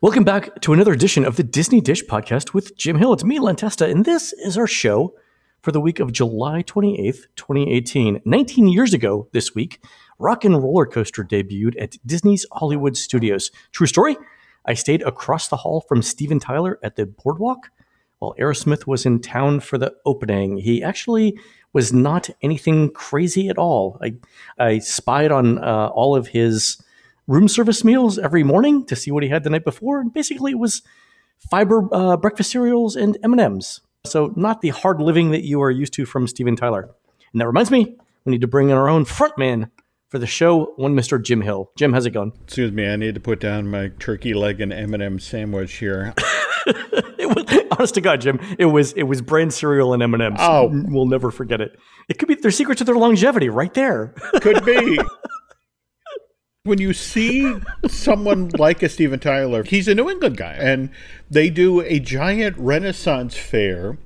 Welcome back to another edition of the Disney Dish Podcast with Jim Hill. It's me, Lentesta, and this is our show for the week of July 28th, 2018. 19 years ago this week, Rock and Roller Coaster debuted at Disney's Hollywood Studios. True story, I stayed across the hall from Steven Tyler at the Boardwalk while Aerosmith was in town for the opening. He actually was not anything crazy at all. I spied on all of his room service meals every morning to see what he had the night before. And basically, it was fiber breakfast cereals and M&Ms. So not the hard living that you are used to from Steven Tyler. And that reminds me, we need to bring in our own front man for the show, one Mr. Jim Hill. Jim, how's it going? Excuse me, I need to put down my turkey leg and M&M sandwich here. Honest to God, Jim, it was brand cereal and M&Ms. Oh. We'll never forget it. It could be their secret to their longevity right there. Could be. When you see someone like a Steven Tyler, he's a New England guy, and they do a giant Renaissance fair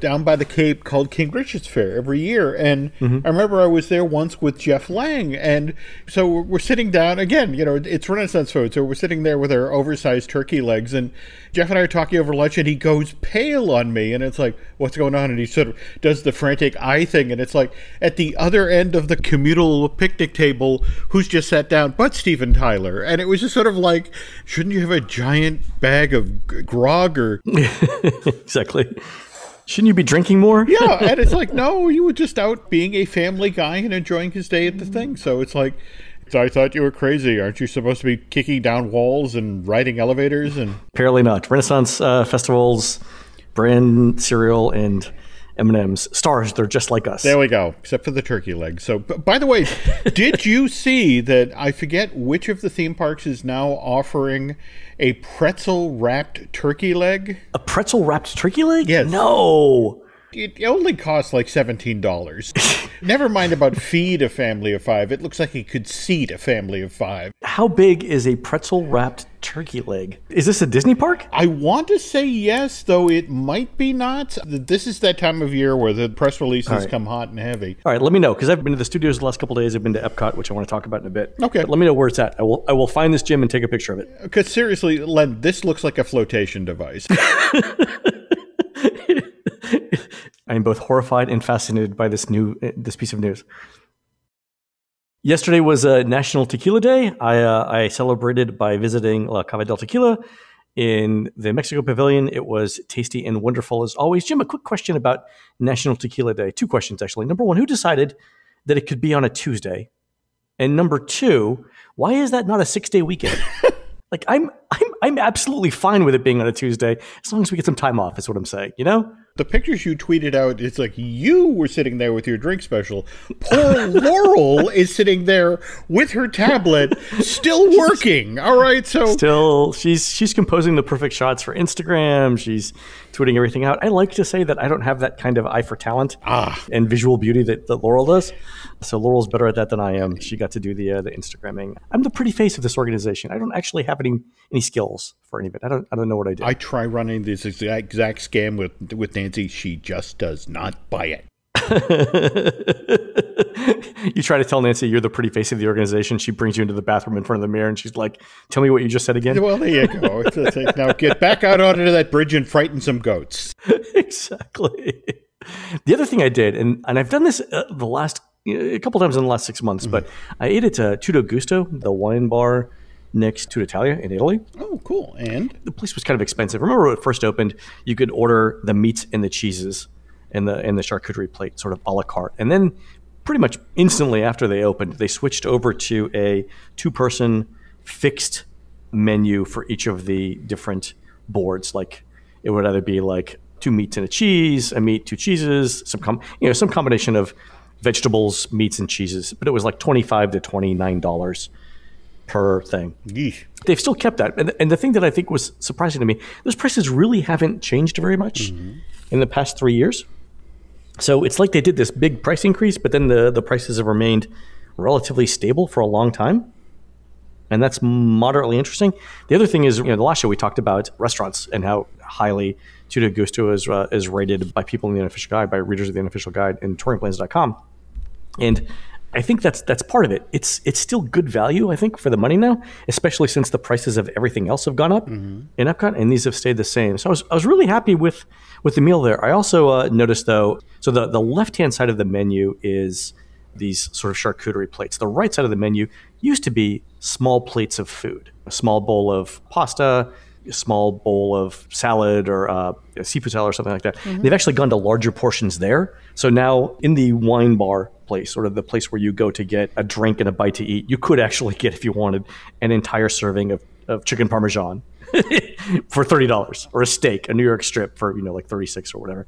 down by the Cape called King Richard's Fair every year. And I remember I was there once with Jeff Lang, and so we're sitting down again, you know, it's Renaissance food, so we're sitting there with our oversized turkey legs, and Jeff and I are talking over lunch, and he goes pale on me, and it's like, what's going on? And he sort of does the frantic eye thing, and it's like, at the other end of the communal picnic table, who's just sat down but Steven Tyler? And it was just sort of like, shouldn't you have a giant bag of grog or... Exactly. Shouldn't you be drinking more? Yeah, and it's like, no, you were just out being a family guy and enjoying his day at the thing. So it's like, I thought you were crazy. Aren't you supposed to be kicking down walls and riding elevators? And apparently not. Renaissance festivals, brand cereal, and M&Ms. Stars, they're just like us. There we go, except for the turkey leg. So, by the way, did you see that, I forget which of the theme parks is now offering a pretzel-wrapped turkey leg? A pretzel-wrapped turkey leg? Yes. No! It only costs like $17. Never mind about feed a family of five. It looks like it could seat a family of five. How big is a pretzel-wrapped turkey leg? Is this a Disney park? I want to say yes, though it might be not. This is that time of year where the press releases come hot and heavy. All right, let me know, because I've been to the studios the last couple of days. I've been to Epcot, which I want to talk about in a bit. Okay. But let me know where it's at. I will find this gym and take a picture of it. Because seriously, Len, this looks like a flotation device. I am both horrified and fascinated by this piece of news. Yesterday was National Tequila Day. I celebrated by visiting La Cava del Tequila in the Mexico Pavilion. It was tasty and wonderful as always. Jim, a quick question about National Tequila Day. Two questions, actually. Number one, who decided that it could be on a Tuesday? And number two, why is that not a 6-day weekend? Like, I'm absolutely fine with it being on a Tuesday as long as we get some time off, is what I'm saying, you know? The pictures you tweeted out, it's like you were sitting there with your drink special. Poor Laurel is sitting there with her tablet, still working. All right, so... Still, she's composing the perfect shots for Instagram. She's tweeting everything out. I like to say that I don't have that kind of eye for talent and visual beauty that Laurel does. So Laurel's better at that than I am. She got to do the Instagramming. I'm the pretty face of this organization. I don't actually have any skills for any of it. I don't know what I do. I try running this exact scam with Nancy. She just does not buy it. You try to tell Nancy you're the pretty face of the organization. She brings you into the bathroom in front of the mirror and she's like, tell me what you just said again. Well, there you go. Now get back out onto that bridge and frighten some goats. Exactly. The other thing I did, and I've done this a couple times in the last 6 months, but I ate at Tutto Gusto, the wine bar next to Tutto Italia in Italy. Oh, cool. And? The place was kind of expensive. Remember when it first opened, you could order the meats and the cheeses and the charcuterie plate sort of a la carte. And then pretty much instantly after they opened, they switched over to a two-person fixed menu for each of the different boards. Like it would either be like two meats and a cheese, a meat, two cheeses, some combination of vegetables, meats, and cheeses. But it was like $25 to $29 per thing. Yeesh. They've still kept that. And the thing that I think was surprising to me, those prices really haven't changed very much in the past 3 years. So it's like they did this big price increase, but then the prices have remained relatively stable for a long time. And that's moderately interesting. The other thing is, the last show we talked about restaurants and how highly Tutto Gusto is rated by people in the unofficial guide, by readers of the unofficial guide and touringplans.com. And I think that's part of it. It's still good value, I think, for the money now, especially since the prices of everything else have gone up in Epcot, and these have stayed the same. So I was really happy with the meal there. I also noticed, though, so the left-hand side of the menu is these sort of charcuterie plates. The right side of the menu used to be small plates of food, a small bowl of pasta, a small bowl of salad or a seafood salad or something like that. Mm-hmm. They've actually gone to larger portions there. So now in the wine bar place, sort of the place where you go to get a drink and a bite to eat, you could actually get, if you wanted, an entire serving of chicken parmesan for $30 or a steak, a New York strip for, like $36 or whatever.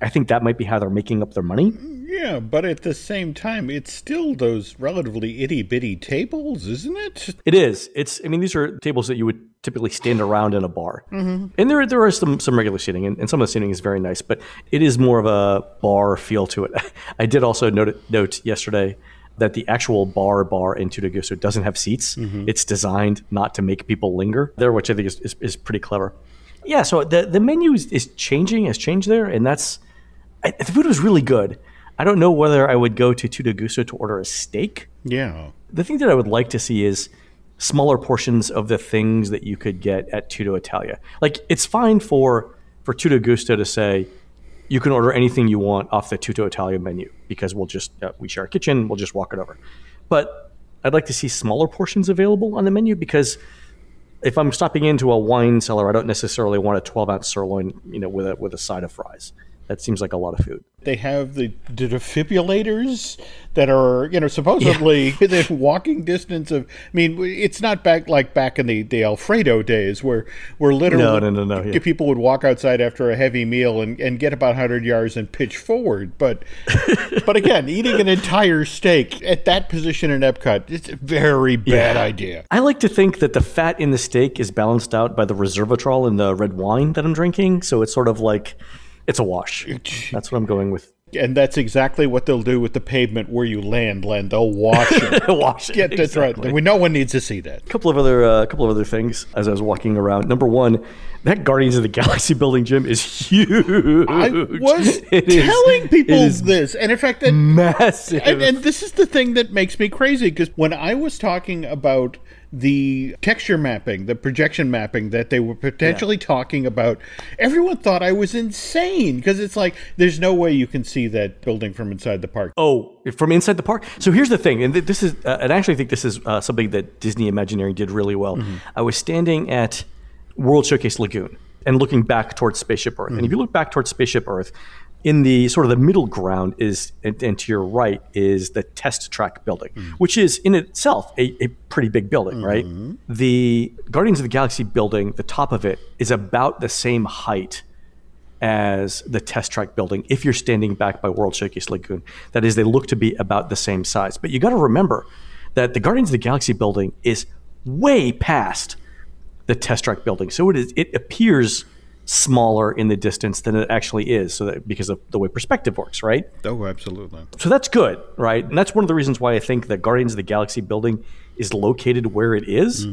I think that might be how they're making up their money. Yeah, but at the same time, it's still those relatively itty-bitty tables, isn't it? It is. These are tables that you would typically stand around in a bar. Mm-hmm. And there are some regular seating, and some of the seating is very nice, but it is more of a bar feel to it. I did also note yesterday that the actual bar in Tutto Gusto doesn't have seats. Mm-hmm. It's designed not to make people linger there, which I think is pretty clever. Yeah, so the menu has changed there, and the food was really good. I don't know whether I would go to Tutto Gusto to order a steak. Yeah. The thing that I would like to see is smaller portions of the things that you could get at Tutto Italia. Like, it's fine for Tutto Gusto to say, you can order anything you want off the Tutto Italia menu, because we'll just, we share a kitchen, we'll just walk it over. But I'd like to see smaller portions available on the menu, because if I'm stopping into a wine cellar, I don't necessarily want a 12-ounce sirloin, with a side of fries. That seems like a lot of food. They have the defibrillators that are, supposedly within walking distance of. I mean, it's not back in the Alfredo days where literally people would walk outside after a heavy meal and get about 100 yards and pitch forward. But again, eating an entire steak at that position in Epcot, it's a very bad idea. I like to think that the fat in the steak is balanced out by the resveratrol in the red wine that I'm drinking. So it's sort of like. It's a wash. That's what I'm going with. And that's exactly what they'll do with the pavement where you land, Len. They'll wash it. Yeah, that's exactly. Right. No one needs to see that. A couple of other things as I was walking around. Number one, that Guardians of the Galaxy building, Jim, is huge. I was telling people this. And in fact, massive. And this is the thing that makes me crazy, because when I was talking about the texture mapping, the projection mapping that they were potentially talking about, everyone thought I was insane, because it's like, there's no way you can see that building from inside the park. Oh, from inside the park? So here's the thing, and this is, and I actually think this is something that Disney Imagineering did really well. Mm-hmm. I was standing at World Showcase Lagoon and looking back towards Spaceship Earth. Mm-hmm. And if you look back towards Spaceship Earth, in the sort of the middle ground is, and to your right is the Test Track building, which is in itself a pretty big building, right? The Guardians of the Galaxy building, the top of it is about the same height as the Test Track building. If you're standing back by World Showcase Lagoon, that is, they look to be about the same size. But you got to remember that the Guardians of the Galaxy building is way past the Test Track building, so it appears smaller in the distance than it actually is, so that because of the way perspective works, right? Oh, absolutely. So that's good, right? And that's one of the reasons why I think the Guardians of the Galaxy building is located where it is,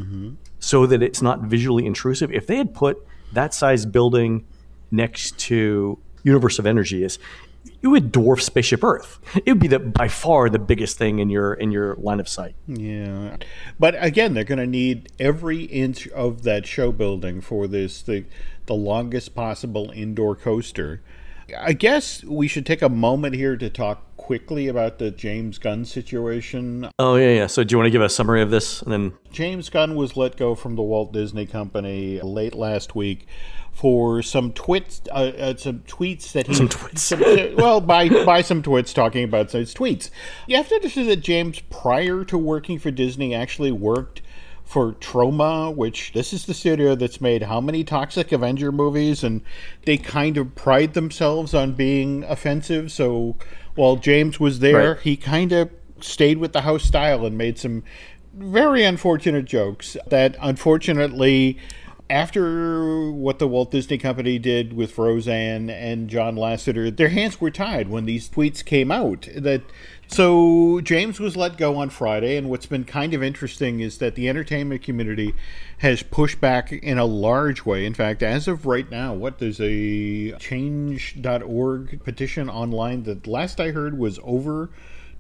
so that it's not visually intrusive. If they had put that size building next to Universe of Energy, it would dwarf Spaceship Earth. It would be by far the biggest thing in your line of sight. Yeah. But again, they're going to need every inch of that show building for this, the longest possible indoor coaster. I guess we should take a moment here to talk quickly about the James Gunn situation. Oh, yeah. So do you want to give a summary of this? And then James Gunn was let go from the Walt Disney Company late last week for some tweets that he... Some tweets. By some tweets talking about his tweets. You have to understand that James, prior to working for Disney, actually worked for Troma, which this is the studio that's made how many Toxic Avenger movies, and they kind of pride themselves on being offensive. So while James was there, he kind of stayed with the house style and made some very unfortunate jokes that, unfortunately, after what the Walt Disney Company did with Roseanne and John Lasseter, their hands were tied when these tweets came out. So James was let go on Friday, and what's been kind of interesting is that the entertainment community has pushed back in a large way. In fact, as of right now, there's a change.org petition online that last I heard was over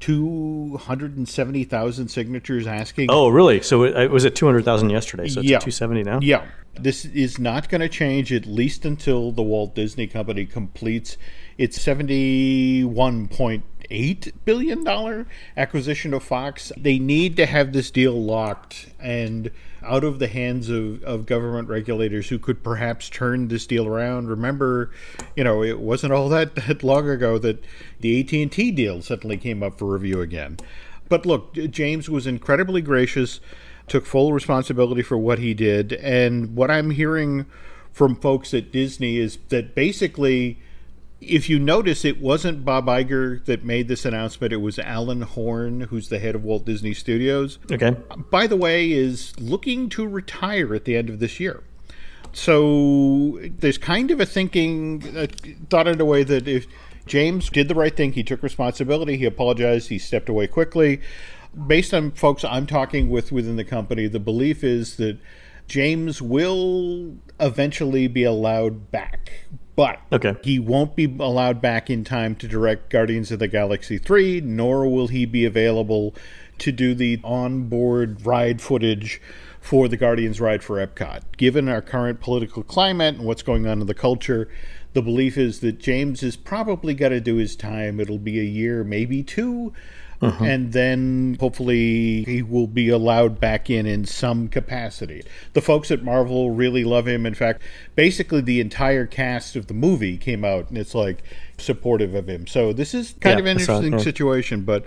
270,000 signatures asking. Oh, really? So it was at 200,000 yesterday, so it's at 270 now? Yeah. This is not going to change at least until the Walt Disney Company completes its $71.8 billion acquisition of Fox. They need to have this deal locked and out of the hands of government regulators who could perhaps turn this deal around. Remember, it wasn't all that long ago that the AT&T deal suddenly came up for review again. But look, James was incredibly gracious, took full responsibility for what he did. And what I'm hearing from folks at Disney is that basically, if you notice, it wasn't Bob Iger that made this announcement. It was Alan Horn, who's the head of Walt Disney Studios. Okay. By the way, is looking to retire at the end of this year. So there's kind of a thinking, thought in a way that if James did the right thing, he took responsibility, he apologized, he stepped away quickly. Based on folks I'm talking with within the company, the belief is that James will eventually be allowed back. But he won't be allowed back in time to direct Guardians of the Galaxy 3, nor will he be available to do the onboard ride footage for the Guardians ride for Epcot. Given our current political climate and what's going on in the culture, the belief is that James is probably got to do his time. It'll be a year, maybe two. Uh-huh. And then hopefully he will be allowed back in some capacity. The folks at Marvel really love him. In fact, basically the entire cast of the movie came out and it's like supportive of him. So this is kind of an interesting situation. But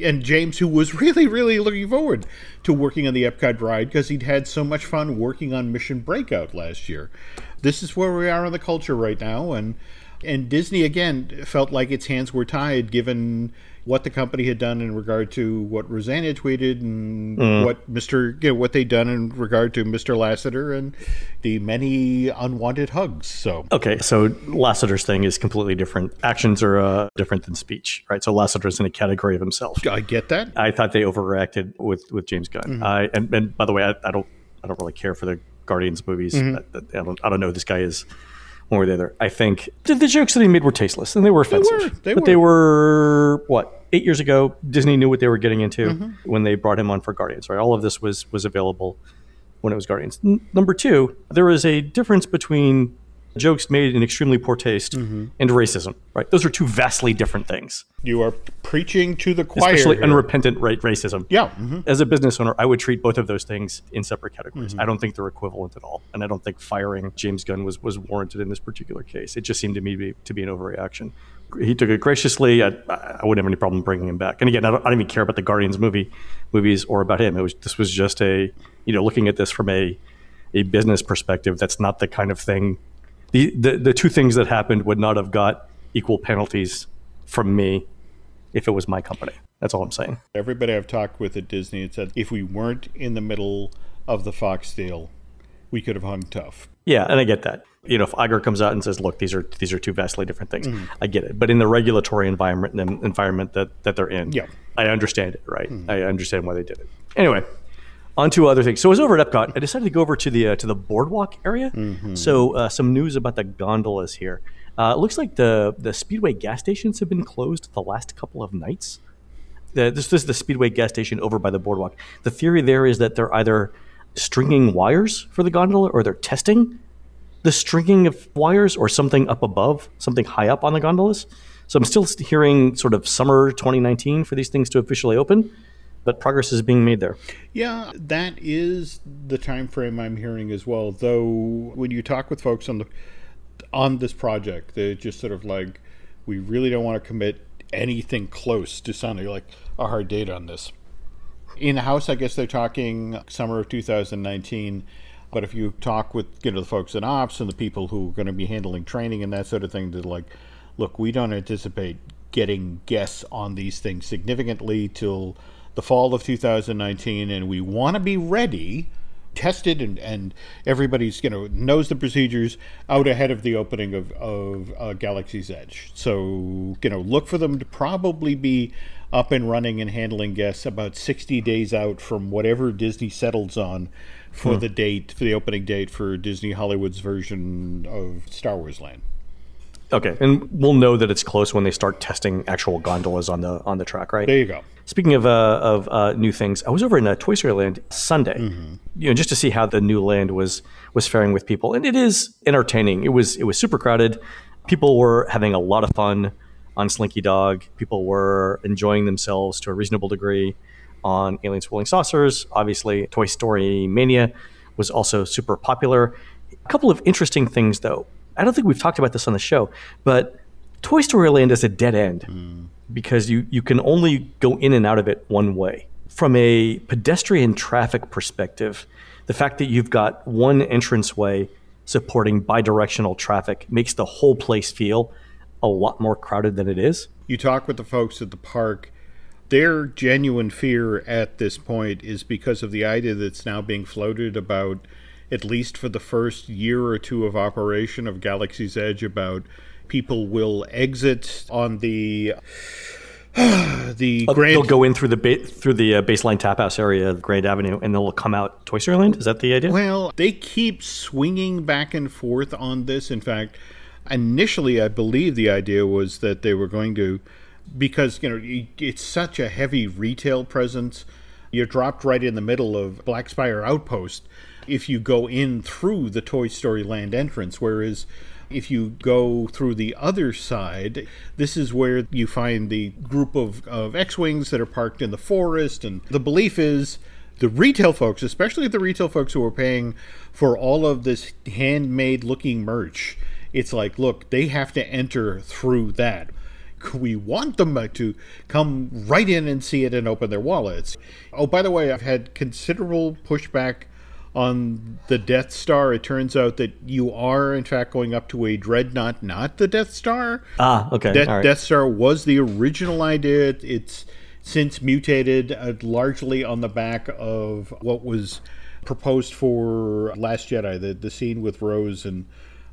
and James, who was really, really looking forward to working on the Epcot ride because he'd had so much fun working on Mission Breakout last year. This is where we are in the culture right now. And Disney, again, felt like its hands were tied given what the company had done in regard to what Rosanna tweeted and what they'd done in regard to Mr. Lasseter and the many unwanted hugs. So so Lasseter's thing is completely different. Actions are different than speech, right? So Lasseter's in a category of himself. I get that. I thought they overreacted with James Gunn. Mm-hmm. And by the way, I don't really care for the Guardians movies. Mm-hmm. I don't know who this guy is. One way or the other. I think the jokes that he made were tasteless and they were offensive. They were what, 8 years ago, Disney knew what they were getting into when they brought him on for Guardians, right? All of this was available when it was Guardians. Number two, there is a difference between jokes made in extremely poor taste and racism, right? Those are two vastly different things. You are preaching to the choir. Especially here. Unrepentant racism. Yeah. Mm-hmm. As a business owner, I would treat both of those things in separate categories. Mm-hmm. I don't think they're equivalent at all. And I don't think firing James Gunn was warranted in this particular case. It just seemed to me to be an overreaction. He took it graciously. I wouldn't have any problem bringing him back. And again, I don't even care about the Guardians movies or about him. This was just a, looking at this from a business perspective, that's not the kind of thing. The two things that happened would not have got equal penalties from me if it was my company. That's all I'm saying. Everybody I've talked with at Disney had said if we weren't in the middle of the Fox deal, we could have hung tough. Yeah, and I get that. If Iger comes out and says, look, these are two vastly different things, I get it. But in the regulatory environment and the environment that they're in, I understand it, right? I understand why they did it. Anyway. On to other things. So I was over at Epcot. I decided to go over to the Boardwalk area. Mm-hmm. So some news about the gondolas here. It looks like the Speedway gas stations have been closed the last couple of nights. This is the Speedway gas station over by the Boardwalk. The theory there is that they're either stringing wires for the gondola or they're testing the stringing of wires or something up above, something high up on the gondolas. So I'm still hearing sort of summer 2019 for these things to officially open. But progress is being made there. Yeah, that is the time frame I'm hearing as well. Though when you talk with folks on this project, they're just sort of like, we really don't want to commit anything close to sounding like a hard date on this. In-house, I guess they're talking summer of 2019. But if you talk with the folks in ops and the people who are going to be handling training and that sort of thing, they're like, look, we don't anticipate getting guests on these things significantly till the fall of 2019, and we want to be ready, tested, and everybody's knows the procedures out ahead of the opening of Galaxy's Edge. So look for them to probably be up and running and handling guests about 60 days out from whatever Disney settles on for the date, for the opening date for Disney Hollywood's version of Star Wars Land. Okay, and we'll know that it's close when they start testing actual gondolas on the track, right? There you go. Speaking of new things, I was over in Toy Story Land Sunday, you know, just to see how the new land was faring with people, and it is entertaining. It was super crowded. People were having a lot of fun on Slinky Dog. People were enjoying themselves to a reasonable degree on Alien Swirling Saucers. Obviously, Toy Story Mania was also super popular. A couple of interesting things, though. I don't think we've talked about this on the show, but Toy Story Land is a dead end because you can only go in and out of it one way. From a pedestrian traffic perspective, the fact that you've got one entranceway supporting bidirectional traffic makes the whole place feel a lot more crowded than it is. You talk with the folks at the park. Their genuine fear at this point is because of the idea that's now being floated about, at least for the first year or two of operation of Galaxy's Edge, about people will exit on the Grand... They'll go in through the Baseline Tap House area of Grand Avenue, and they'll come out Toy Story Land? Is that the idea? Well, they keep swinging back and forth on this. In fact, initially, I believe the idea was that they were going to... Because, you know, it's such a heavy retail presence, you're dropped right in the middle of Black Spire Outpost if you go in through the Toy Story Land entrance, whereas if you go through the other side, this is where you find the group of X-Wings that are parked in the forest. And the belief is the retail folks, especially the retail folks who are paying for all of this handmade-looking merch, it's like, look, they have to enter through that. We want them to come right in and see it and open their wallets. Oh, by the way, I've had considerable pushback on the Death Star. It turns out that you are, in fact, going up to a Dreadnought, not the Death Star. Ah, okay. All right. Death Star was the original idea. It's since mutated largely on the back of what was proposed for Last Jedi, the scene with Rose and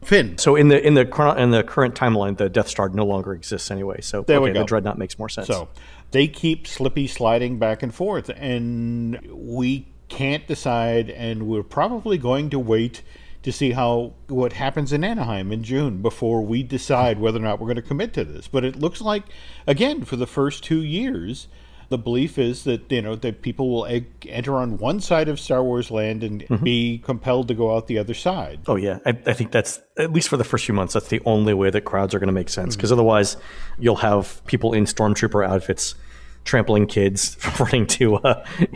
Finn. So in the current timeline, the Death Star no longer exists anyway. So the Dreadnought makes more sense. So they keep sliding back and forth, and we can't decide, and we're probably going to wait to see what happens in Anaheim in June before we decide whether or not we're going to commit to this. But it looks like, again, for the first 2 years, the belief is that, you know, that people will enter on one side of Star Wars Land and be compelled to go out the other side. Oh, yeah. I think that's, at least for the first few months, that's the only way that crowds are going to make sense. Because otherwise, you'll have people in stormtrooper outfits trampling kids, running to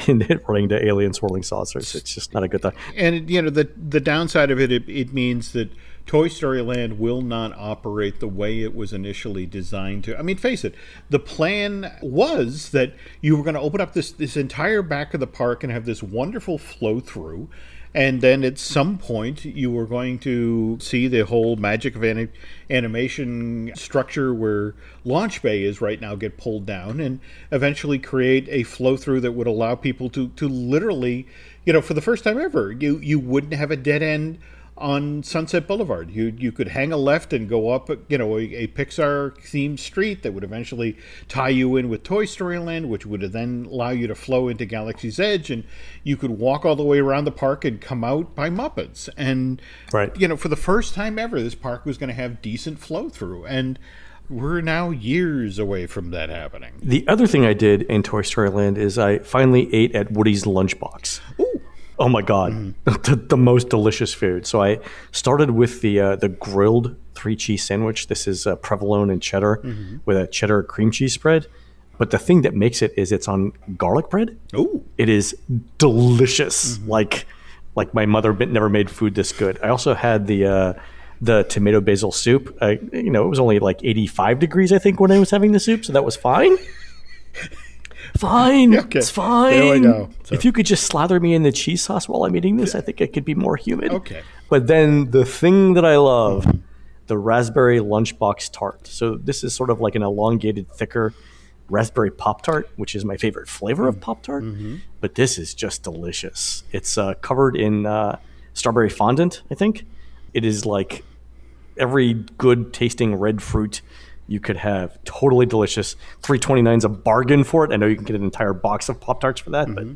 Alien Swirling Saucers. It's just not a good thing. And, you know, the downside of it, it means that Toy Story Land will not operate the way it was initially designed to. I mean, face it, the plan was that you were going to open up this entire back of the park and have this wonderful flow through, and then at some point you were going to see the whole magic of animation structure where Launch Bay is right now get pulled down and eventually create a flow through that would allow people to literally, you know, for the first time ever, you wouldn't have a dead end on Sunset Boulevard. You could hang a left and go up, you know, a Pixar-themed street that would eventually tie you in with Toy Story Land, which would then allow you to flow into Galaxy's Edge, and you could walk all the way around the park and come out by Muppets. And, right, you know, for the first time ever, this park was going to have decent flow-through, and we're now years away from that happening. The other thing I did in Toy Story Land is I finally ate at Woody's Lunchbox. Ooh. Oh my God, the most delicious food. So I started with the grilled 3-cheese sandwich. This is provolone and cheddar with a cheddar cream cheese spread. But the thing that makes it is it's on garlic bread. Ooh. It is delicious. Like my mother never made food this good. I also had the tomato basil soup. You know, it was only like 85 degrees, I think, when I was having the soup. So that was fine. Fine. Okay. It's fine. There we go. So, if you could just slather me in the cheese sauce while I'm eating this, I think it could be more human. Okay. But then the thing that I love, the raspberry lunchbox tart. So this is sort of like an elongated, thicker raspberry Pop-Tart, which is my favorite flavor of Pop-Tart. But this is just delicious. It's covered in strawberry fondant, I think. It is like every good tasting red fruit you could have. Totally delicious. $3.29's a bargain for it. I know you can get an entire box of Pop-Tarts for that, but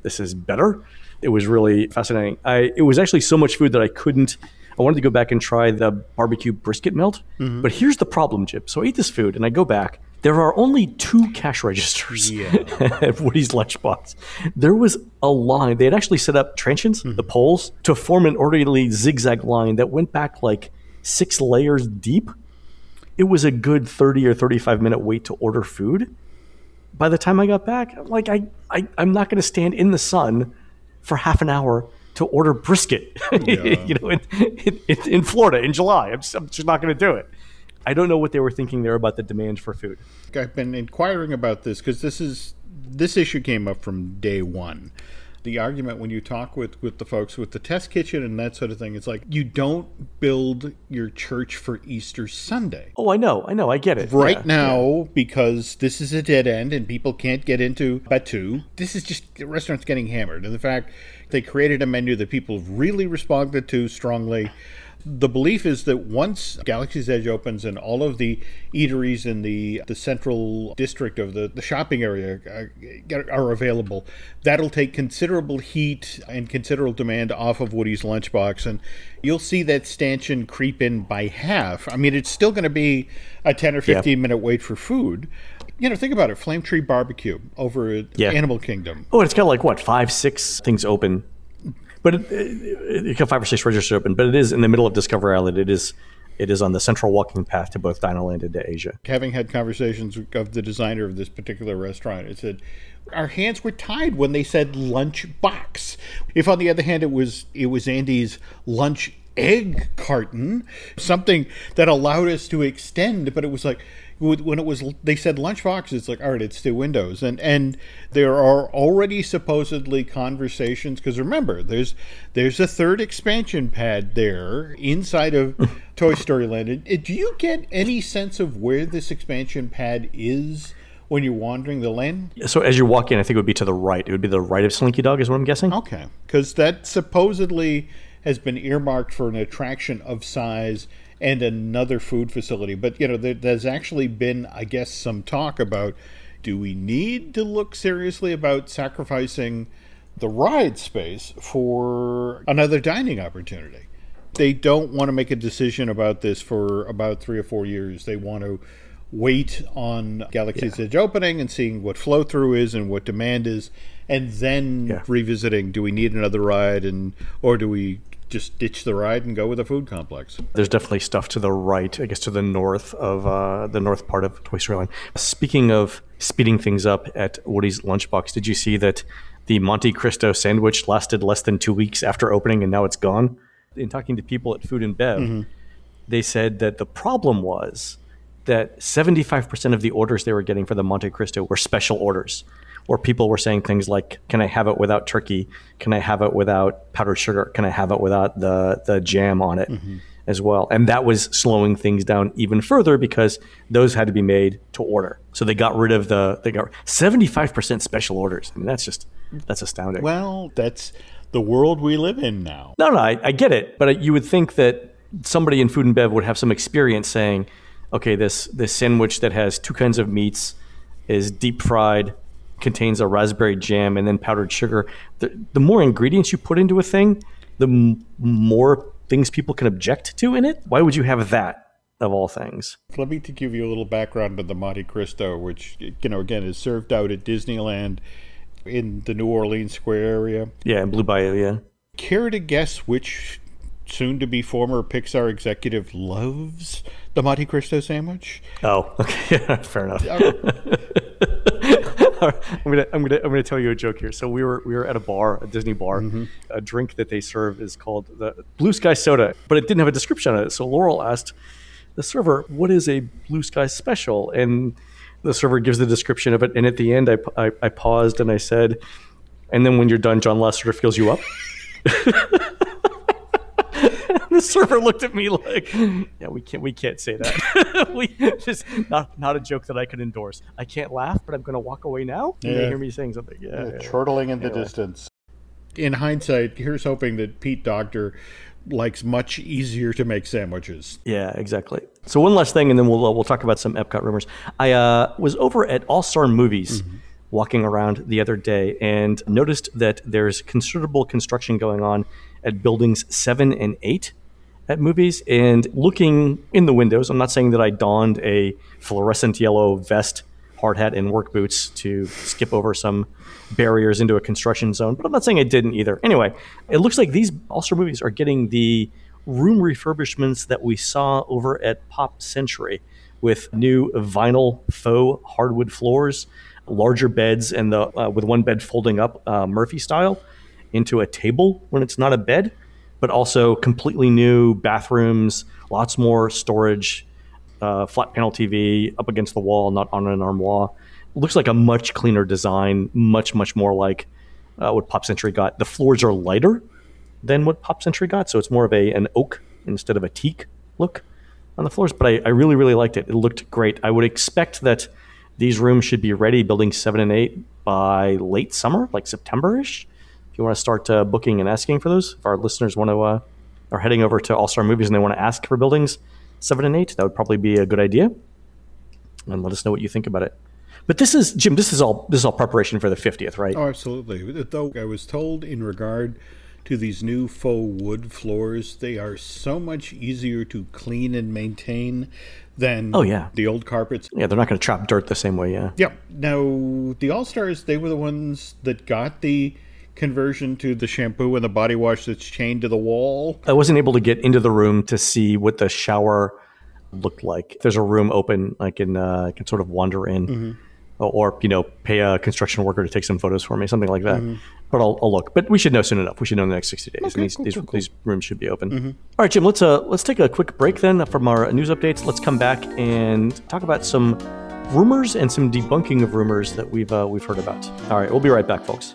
this is better. It was really fascinating. It was actually so much food that I couldn't. I wanted to go back and try the barbecue brisket melt. Mm-hmm. But here's the problem, Jim. So I eat this food and I go back. There are only two cash registers at Woody's Lunchbox. There was a line. They had actually set up truncheons, mm-hmm. the poles, to form an orderly zigzag line that went back like 6 layers deep. It was a good 30 or 35-minute wait to order food. By the time I got back, like I'm not going to stand in the sun for half an hour to order brisket, you know, in Florida in July. I'm just not going to do it. I don't know what they were thinking there about the demand for food. I've been inquiring about this because this issue came up from day one. The argument when you talk with the folks with the test kitchen and that sort of thing, it's like you don't build your church for Easter Sunday. Oh, I know, I get it. Right now, because this is a dead end and people can't get into Batu, this is just, the restaurant's getting hammered. And in fact, they created a menu that people really responded to strongly. The belief is that once Galaxy's Edge opens and all of the eateries in the central district of the shopping area are available, that'll take considerable heat and considerable demand off of Woody's Lunchbox. And you'll see that stanchion creep in by half. I mean, it's still going to be a 10 or 15-minute wait for food. You know, think about it. Flame Tree Barbecue over at Animal Kingdom. Oh, it's got like, 5, 6 things open. But you got 5 or 6 registers open, but it is in the middle of Discover Island. It is on the central walking path to both Dinoland and to Asia. Having had conversations with the designer of this particular restaurant, it said, our hands were tied when they said lunch box. If, on the other hand, it was Andy's lunch egg carton, something that allowed us to extend, but it was like, when it was, they said lunchbox, it's like, all right, it's 2 windows. And there are already supposedly conversations, because remember, there's a third expansion pad there inside of Toy Story Land. Do you get any sense of where this expansion pad is when you're wandering the land? So as you walk in, I think it would be to the right. It would be the right of Slinky Dog is what I'm guessing. Okay, because that supposedly has been earmarked for an attraction of size and another food facility. But, you know, there's actually been, I guess, some talk about, do we need to look seriously about sacrificing the ride space for another dining opportunity? They don't want to make a decision about this for about 3 or 4 years. They want to wait on Galaxy's Edge opening and seeing what flow-through is and what demand is, and then revisiting, do we need another ride, or do we just ditch the ride and go with a food complex? There's definitely stuff to the right, I guess to the north of the north part of Toy Story Land. Speaking of speeding things up at Woody's Lunchbox, did you see that the Monte Cristo sandwich lasted less than 2 weeks after opening and now it's gone? In talking to people at Food and Bev, they said that the problem was that 75% of the orders they were getting for the Monte Cristo were special orders, or people were saying things like, can I have it without turkey? Can I have it without powdered sugar? Can I have it without the jam on it as well? And that was slowing things down even further because those had to be made to order. So they got rid of they got 75% special orders. I mean, that's astounding. Well, that's the world we live in now. No, I get it. But you would think that somebody in Food and Bev would have some experience saying, okay, this sandwich that has 2 kinds of meats is deep fried, contains a raspberry jam and then powdered sugar. The more ingredients you put into a thing, the more things people can object to in it. Why would you have that of all things? Let me give you a little background on the Monte Cristo, which, you know, again, is served out at Disneyland in the New Orleans Square area. Yeah, in Blue Bayou, yeah. Care to guess which soon-to-be former Pixar executive loves the Monte Cristo sandwich? Oh, okay, fair enough. I'm gonna tell you a joke here. So we were at a bar, a Disney bar. A drink that they serve is called the Blue Sky Soda, but it didn't have a description on it. So Laurel asked the server, "What is a Blue Sky Special?" And the server gives the description of it. And at the end, I paused and I said, "And then when you're done, John Lasseter fills you up." The server looked at me like, "Yeah, we can't say that. Just not a joke that I could endorse. I can't laugh, but I'm going to walk away now." You may hear me saying something. Yeah, chortling in the distance. In hindsight, here's hoping that Pete Docter likes much easier to make sandwiches. Yeah, exactly. So one last thing, and then we'll talk about some Epcot rumors. I was over at All Star Movies. Walking around the other day and noticed that there's considerable construction going on at buildings 7 and 8 at movies and looking in the windows. I'm not saying that I donned a fluorescent yellow vest, hard hat, and work boots to skip over some barriers into a construction zone, but I'm not saying I didn't either. Anyway, it looks like these All-Star movies are getting the room refurbishments that we saw over at Pop Century with new vinyl faux hardwood floors, larger beds, and the with one bed folding up Murphy style into a table when it's not a bed, but also completely new bathrooms, lots more storage, flat panel TV up against the wall, not on an armoire. Looks like a much cleaner design, much more like what Pop Century got. The floors are lighter than what Pop Century got, so it's more of an oak instead of a teak look on the floors, but I really liked it. It looked great. I would expect that these rooms should be ready, building 7 and 8, by late summer, like September-ish. If you want to start booking and asking for those, if our listeners want to are heading over to All Star Movies and they want to ask for buildings 7 and 8, that would probably be a good idea. And let us know what you think about it. But this is, Jim, this is all preparation for the 50th, right? Oh, absolutely. Though I was told in regard to these new faux wood floors, they are so much easier to clean and maintain than the old carpets. Yeah, they're not going to trap dirt the same way, yeah. Yeah. Now, the All-Stars, they were the ones that got the conversion to the shampoo and the body wash that's chained to the wall. I wasn't able to get into the room to see what the shower looked like. If there's a room open, I can sort of wander in. Mm-hmm. Or, pay a construction worker to take some photos for me, something like that. Mm-hmm. But I'll look. But we should know soon enough. We should know in the next 60 days. Okay, and cool. These rooms should be open. Mm-hmm. All right, Jim, let's take a quick break then from our news updates. Let's come back and talk about some rumors and some debunking of rumors that we've heard about. All right, we'll be right back, folks.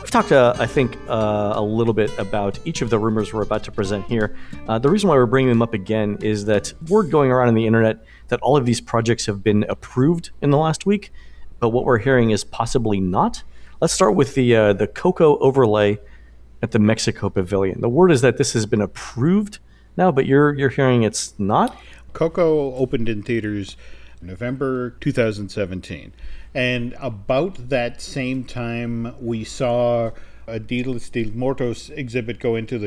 We've talked, I think, a little bit about each of the rumors we're about to present here. The reason why we're bringing them up again is that word going around on the internet that all of these projects have been approved in the last week, but what we're hearing is possibly not. Let's start with the Coco overlay at the Mexico Pavilion. The word is that this has been approved now, but you're hearing it's not? Coco opened in theaters November 2017. And about that same time, we saw a Dia de los Muertos exhibit go into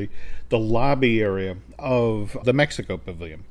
the lobby area of the Mexico Pavilion.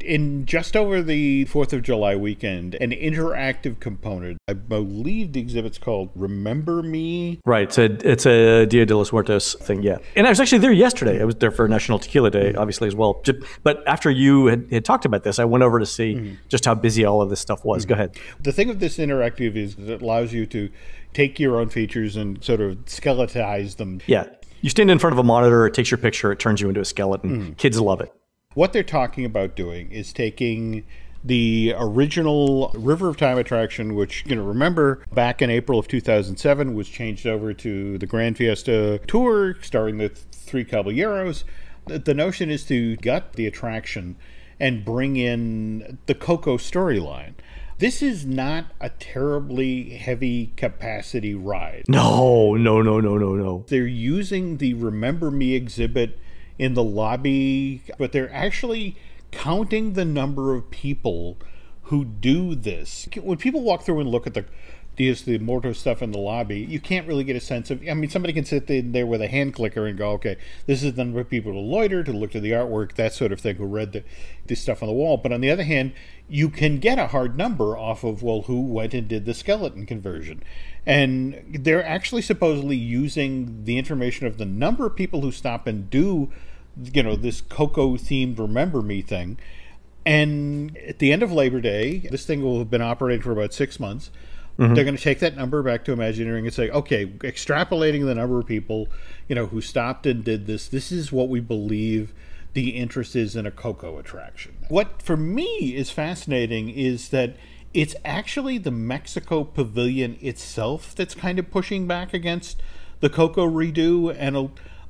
In just over the 4th of July weekend, an interactive component, I believe the exhibit's called Remember Me? Right, it's a Dia de los Muertos thing, yeah. And I was actually there yesterday. I was there for National Tequila Day, obviously, as well. But after you had talked about this, I went over to see just how busy all of this stuff was. Mm-hmm. Go ahead. The thing of this interactive is that it allows you to take your own features and sort of skeletize them. Yeah. You stand in front of a monitor, it takes your picture, it turns you into a skeleton. Mm-hmm. Kids love it. What they're talking about doing is taking the original River of Time attraction, which, remember back in April of 2007 was changed over to the Grand Fiesta Tour starring the Three Caballeros. The notion is to gut the attraction and bring in the Coco storyline. This is not a terribly heavy capacity ride. No. They're using the Remember Me exhibit in the lobby, but they're actually counting the number of people who do this. When people walk through and look at the Dias de Muertos stuff in the lobby, you can't really get a sense of, I mean, somebody can sit in there with a hand clicker and go, okay, this is the number of people to loiter, to look to the artwork, that sort of thing, who read the stuff on the wall. But on the other hand, you can get a hard number off of, well, who went and did the skeleton conversion. And they're actually supposedly using the information of the number of people who stop and do, you know, this Coco-themed Remember Me thing. And at the end of Labor Day, this thing will have been operating for about 6 months. Mm-hmm. They're going to take that number back to Imagineering and say, okay, extrapolating the number of people, you know, who stopped and did this, this is what we believe the interest is in a Coco attraction. What for me is fascinating is that it's actually the Mexico Pavilion itself that's kind of pushing back against the Coco redo, and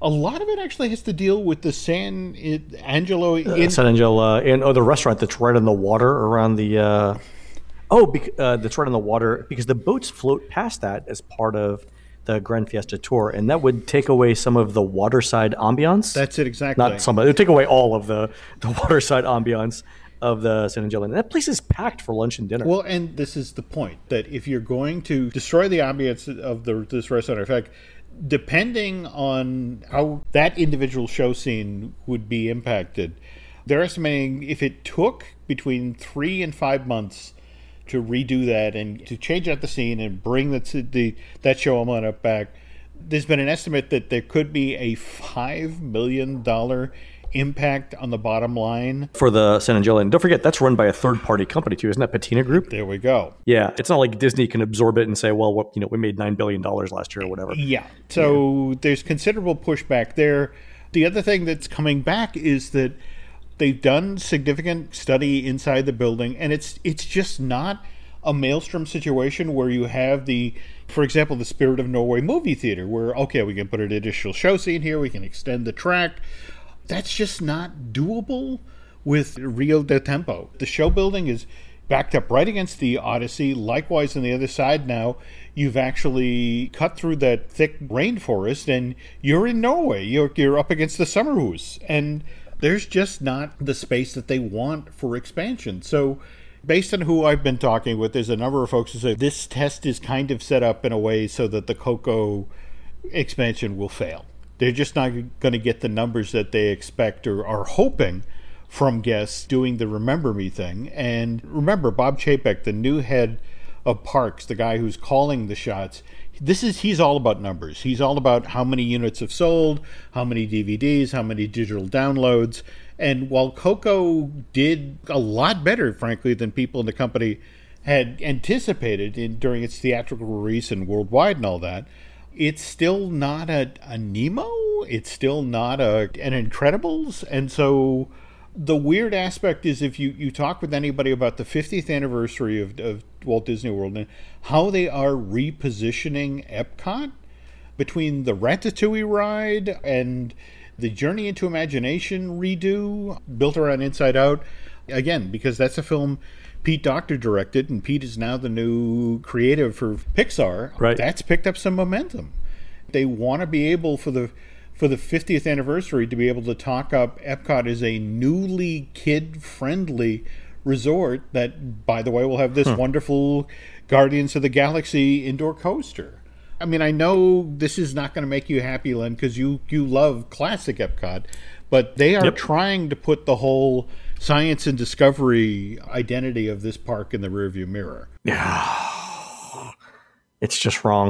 a lot of it actually has to deal with the San Angelo, the restaurant that's right in the water around the. That's right in the water, because the boats float past that as part of the Grand Fiesta Tour, and that would take away some of the waterside ambiance. That's it, exactly. Not some of it. It would take away all of the waterside ambiance of the San Angelo. And that place is packed for lunch and dinner. Well, and this is the point, that if you're going to destroy the ambiance of this restaurant, in fact, depending on how that individual show scene would be impacted, they're estimating if it took between 3 and 5 months to redo that and to change out the scene and bring that show on up back, there's been an estimate that there could be a $5 million impact on the bottom line. For the San Angelo. And don't forget, that's run by a third-party company, too. Isn't that Patina Group? There we go. Yeah. It's not like Disney can absorb it and say, well, what, you know, we made $9 billion last year or whatever. Yeah. So there's considerable pushback there. The other thing that's coming back is that they've done significant study inside the building, and it's just not a Maelstrom situation where you have the, for example, the Spirit of Norway movie theater, where, okay, we can put an additional show scene here, we can extend the track. That's just not doable with Rio de Tempo. The show building is backed up right against the Odyssey. Likewise, on the other side now, you've actually cut through that thick rainforest, and you're in Norway. You're up against the Summerhus, and there's just not the space that they want for expansion. So based on who I've been talking with, there's a number of folks who say this test is kind of set up in a way so that the Coco expansion will fail. They're just not going to get the numbers that they expect or are hoping from guests doing the Remember Me thing. And remember, Bob Chapek, the new head of parks, the guy who's calling the shots, he's all about numbers. He's all about how many units have sold, how many DVDs, how many digital downloads. And while Coco did a lot better, frankly, than people in the company had anticipated during its theatrical release and worldwide and all that, it's still not a Nemo. It's still not an Incredibles. And so the weird aspect is, if you talk with anybody about the 50th anniversary of Walt Disney World and how they are repositioning Epcot between the Ratatouille ride and the Journey into Imagination redo built around Inside Out, again, because that's a film Pete Docter directed, and Pete is now the new creative for Pixar. Right. That's picked up some momentum. They want to be able, for the 50th anniversary, to be able to talk up Epcot as a newly kid-friendly resort that, by the way, will have this wonderful Guardians of the Galaxy indoor coaster. I mean, I know this is not going to make you happy, Len, because you love classic Epcot, but they are trying to put the whole science and discovery identity of this park in the rearview mirror. Yeah, it's just wrong.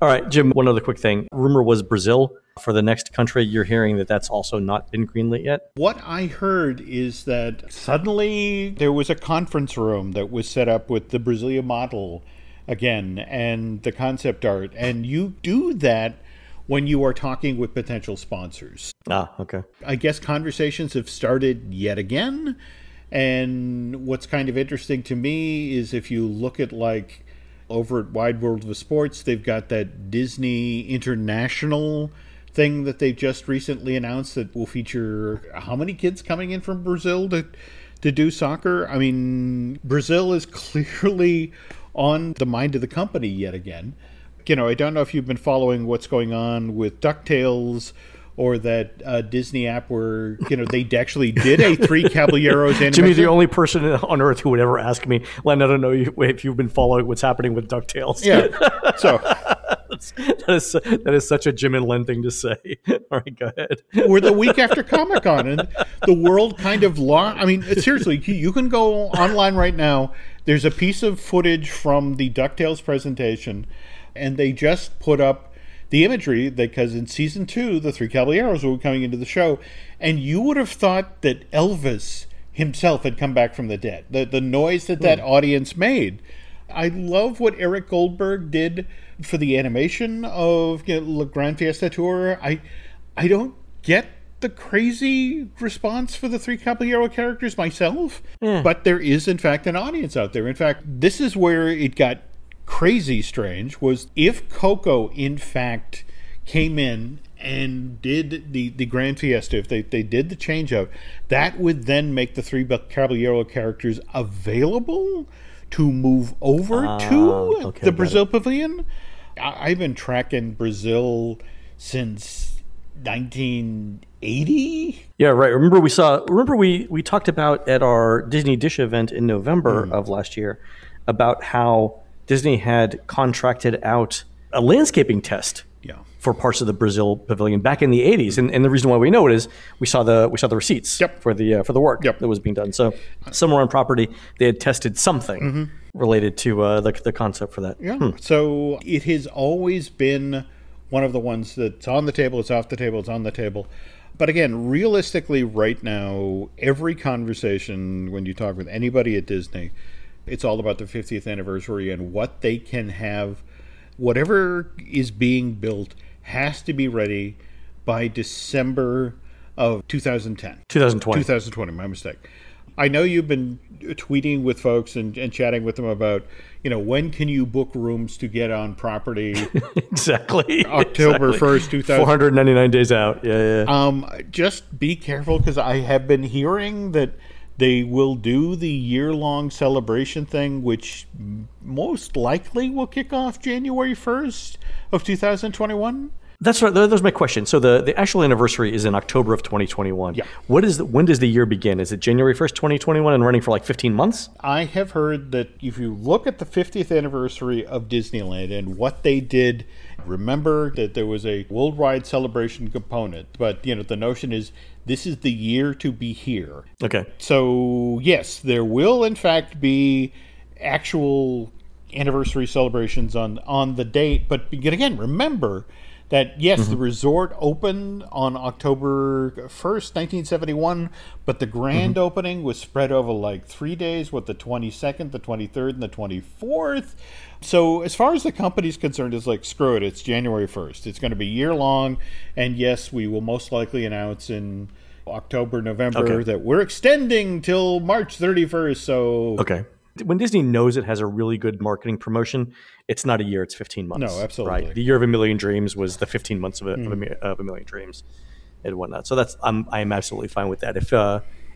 All right, Jim, one other quick thing. Rumor was Brazil for the next country. You're hearing that that's also not been greenlit yet? What I heard is that suddenly there was a conference room that was set up with the Brasilia model again and the concept art. And you do that when you are talking with potential sponsors. Ah, okay. I guess conversations have started yet again. And what's kind of interesting to me is if you look at like over at Wide World of Sports, they've got that Disney International thing that they just recently announced that will feature how many kids coming in from Brazil to do soccer? I mean, Brazil is clearly on the mind of the company yet again. You know, I don't know if you've been following what's going on with DuckTales or that Disney app where, you know, they actually did a Three Caballeros animation. Jimmy's the only person on earth who would ever ask me, Len, I don't know if you've been following what's happening with DuckTales. Yeah, so... That is such a Jim and Len thing to say. All right, go ahead. We're the week after Comic-Con, and the world kind of I mean, seriously, you can go online right now. There's a piece of footage from the DuckTales presentation, and they just put up the imagery because in season 2, the Three Caballeros were coming into the show, and you would have thought that Elvis himself had come back from the dead. The noise that audience made. I love what Eric Goldberg did for the animation of the Grand Fiesta Tour. I don't get the crazy response for the Three Caballero characters myself, but there is, in fact, an audience out there. In fact, this is where it got crazy strange, was if Coco, in fact, came in and did the Grand Fiesta, if they did the change-up, that would then make the Three Caballero characters available to move over to the Brazil Pavilion. I've been tracking Brazil since 1980. Yeah, right. Remember we talked about at our Disney Dish event in November of last year about how Disney had contracted out a landscaping test for parts of the Brazil Pavilion back in the 80s, and the reason why we know it is we saw the receipts for the work that was being done. So somewhere on property, they had tested something related to the concept for that. Yeah. So it has always been one of the ones that's on the table, it's off the table, it's on the table. But again, realistically, right now, every conversation when you talk with anybody at Disney, it's all about the 50th anniversary and what they can have. Whatever is being built has to be ready by December of 2010. 2020, my mistake. I know you've been tweeting with folks and chatting with them about, when can you book rooms to get on property? Exactly. October 1st, 2000. 499 days out. Yeah, yeah. Just be careful, because I have been hearing that they will do the year-long celebration thing, which most likely will kick off January 1st of 2021. That's right. That was my question. So the actual anniversary is in October of 2021. Yeah. When does the year begin? Is it January 1st, 2021 and running for 15 months? I have heard that if you look at the 50th anniversary of Disneyland and what they did, remember that there was a worldwide celebration component. But, the notion is this is the year to be here. Okay. So, yes, there will, in fact, be actual anniversary celebrations on the date. But again, remember that, yes, the resort opened on October 1st, 1971, but the grand opening was spread over 3 days, the 22nd, the 23rd, and the 24th. So as far as the company's concerned, it's screw it, it's January 1st. It's going to be year-long, and yes, we will most likely announce in October, November that we're extending till March 31st, so... Okay. When Disney knows it has a really good marketing promotion, it's not a year, it's 15 months. No, absolutely. Right? The year of a million dreams was the 15 months of a million dreams and whatnot. So I'm absolutely fine with that.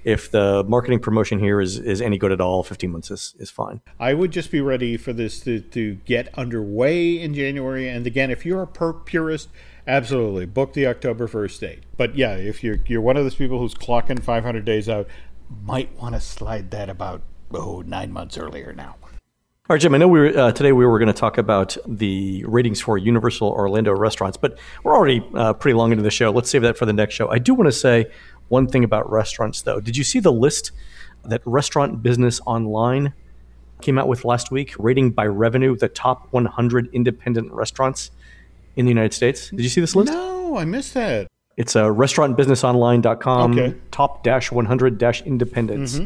If the marketing promotion here is any good at all, 15 months is fine. I would just be ready for this to get underway in January. And again, if you're a purist, absolutely, book the October 1st date. But yeah, if you're one of those people who's clocking 500 days out, might want to slide that about 9 months earlier now. All right, Jim, I know today we were going to talk about the ratings for Universal Orlando restaurants, but we're already pretty long into the show. Let's save that for the next show. I do want to say one thing about restaurants, though. Did you see the list that Restaurant Business Online came out with last week, rating by revenue the top 100 independent restaurants in the United States? Did you see this list? No, I missed that. It's restaurantbusinessonline.com, top-100-independents.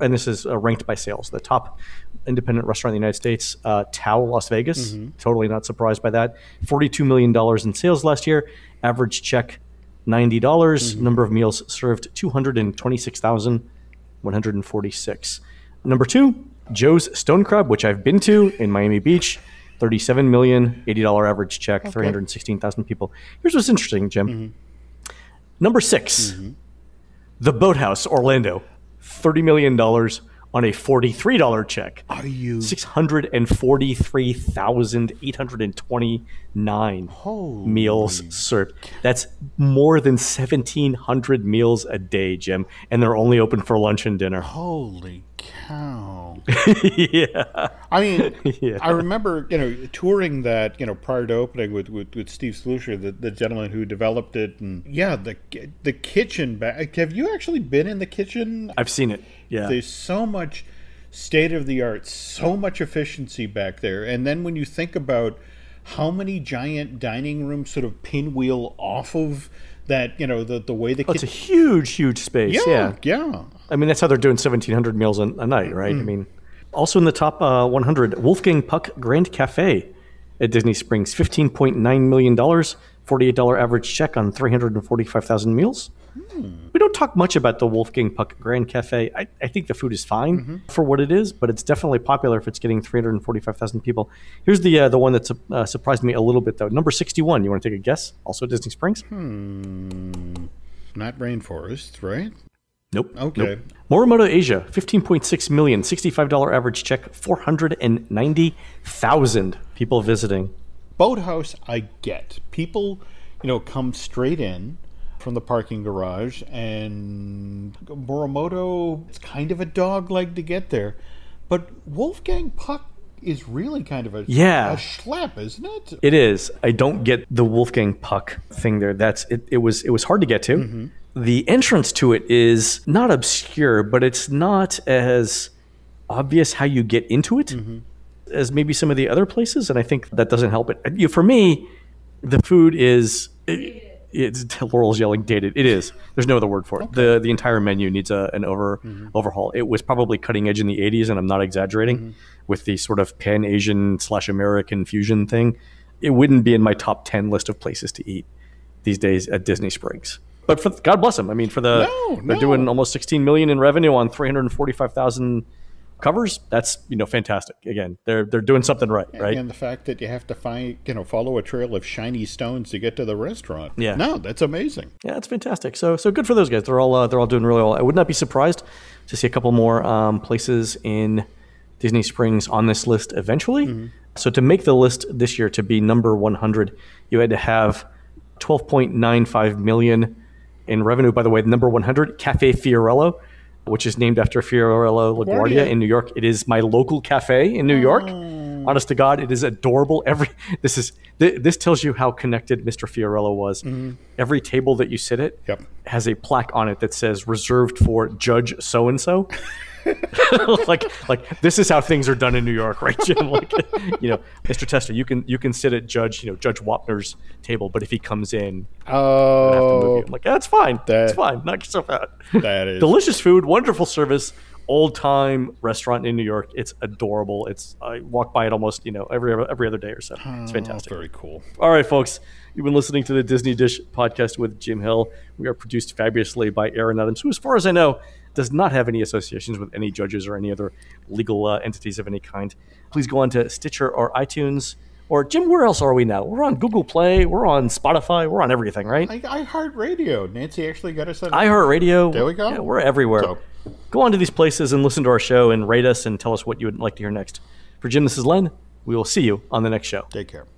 And this is ranked by sales. The top independent restaurant in the United States, Tao, Las Vegas. Totally not surprised by that. $42 million in sales last year. Average check, $90. Number of meals served, 226,146. Number 2, Joe's Stone Crab, which I've been to in Miami Beach. $37 million, $80 average check, 316,000 people. Here's what's interesting, Jim. Number 6, The Boathouse, Orlando. $30 million on a $43 check. Are you? $643,829 meals served. That's more than 1,700 meals a day, Jim. And they're only open for lunch and dinner. Holy cow. Yeah. I mean, yeah. I remember, touring that, prior to opening with Steve Slusher, the gentleman who developed it. And yeah, the kitchen back. Have you actually been in the kitchen? I've seen it. Yeah. There's so much state of the art, so much efficiency back there. And then when you think about how many giant dining rooms sort of pinwheel off of that, the way the it's a huge, huge space. Yeah. I mean, that's how they're doing 1,700 meals a night, right? Mm. I mean, also in the top 100, Wolfgang Puck Grand Cafe at Disney Springs, $15.9 million, $48 average check on 345,000 meals. We don't talk much about the Wolfgang Puck Grand Cafe. I think the food is fine for what it is, but it's definitely popular if it's getting 345,000 people. Here's the one that surprised me a little bit, though. Number 61. You want to take a guess? Also at Disney Springs? Not Rainforest, right? Nope. Okay. Nope. Morimoto Asia, $15.6 million, $65 average check, 490,000 people visiting. Boathouse, I get. People, come straight in from the parking garage, and Morimoto, it's kind of a dog leg to get there, but Wolfgang Puck is really kind of a schlep, isn't it? It is. I don't get the Wolfgang Puck thing there. That's it. It was hard to get to. Mm-hmm. The entrance to it is not obscure, but it's not as obvious how you get into it as maybe some of the other places, and I think that doesn't help it. For me, the food is. Laurel's yelling dated. It is. There's no other word for it. Okay. The entire menu needs an overhaul. It was probably cutting edge in the 80s, and I'm not exaggerating, with the sort of Pan-Asian / American fusion thing. It wouldn't be in my top 10 list of places to eat these days at Disney Springs. But God bless them. I mean, they're doing almost $16 million in revenue on 345,000 covers. That's fantastic. Again, they're doing something right. And the fact that you have to follow a trail of shiny stones to get to the restaurant. Yeah, no, that's amazing. Yeah, that's fantastic. So good for those guys. They're all doing really well. I would not be surprised to see a couple more places in Disney Springs on this list eventually. Mm-hmm. So to make the list this year to be number 100, you had to have $12.95 million in revenue. By the way, the number 100 Cafe Fiorello, which is named after Fiorello LaGuardia in New York. It is my local cafe in New York. Honest to God, it is adorable. This tells you how connected Mr. Fiorello was. Mm-hmm. Every table that you sit at has a plaque on it that says reserved for Judge So-and-so. like this is how things are done in New York, right, Jim? Mr. Tester, you can sit at Judge Wapner's table, but if he comes in, I have to move you. I'm like, that's fine. That's fine. Knock yourself out. That is delicious food, wonderful service, old time restaurant in New York. It's adorable. I walk by it almost every other day or so. It's fantastic. Very cool. All right, folks. You've been listening to the Disney Dish podcast with Jim Hill. We are produced fabulously by Aaron Adams, who, as far as I know, does not have any associations with any judges or any other legal entities of any kind. Please go on to Stitcher or iTunes. Or, Jim, where else are we now? We're on Google Play. We're on Spotify. We're on everything, right? iHeartRadio. Nancy actually got us on iHeartRadio. There we go. Yeah, we're everywhere. So. Go on to these places and listen to our show and rate us and tell us what you would like to hear next. For Jim, this is Len. We will see you on the next show. Take care.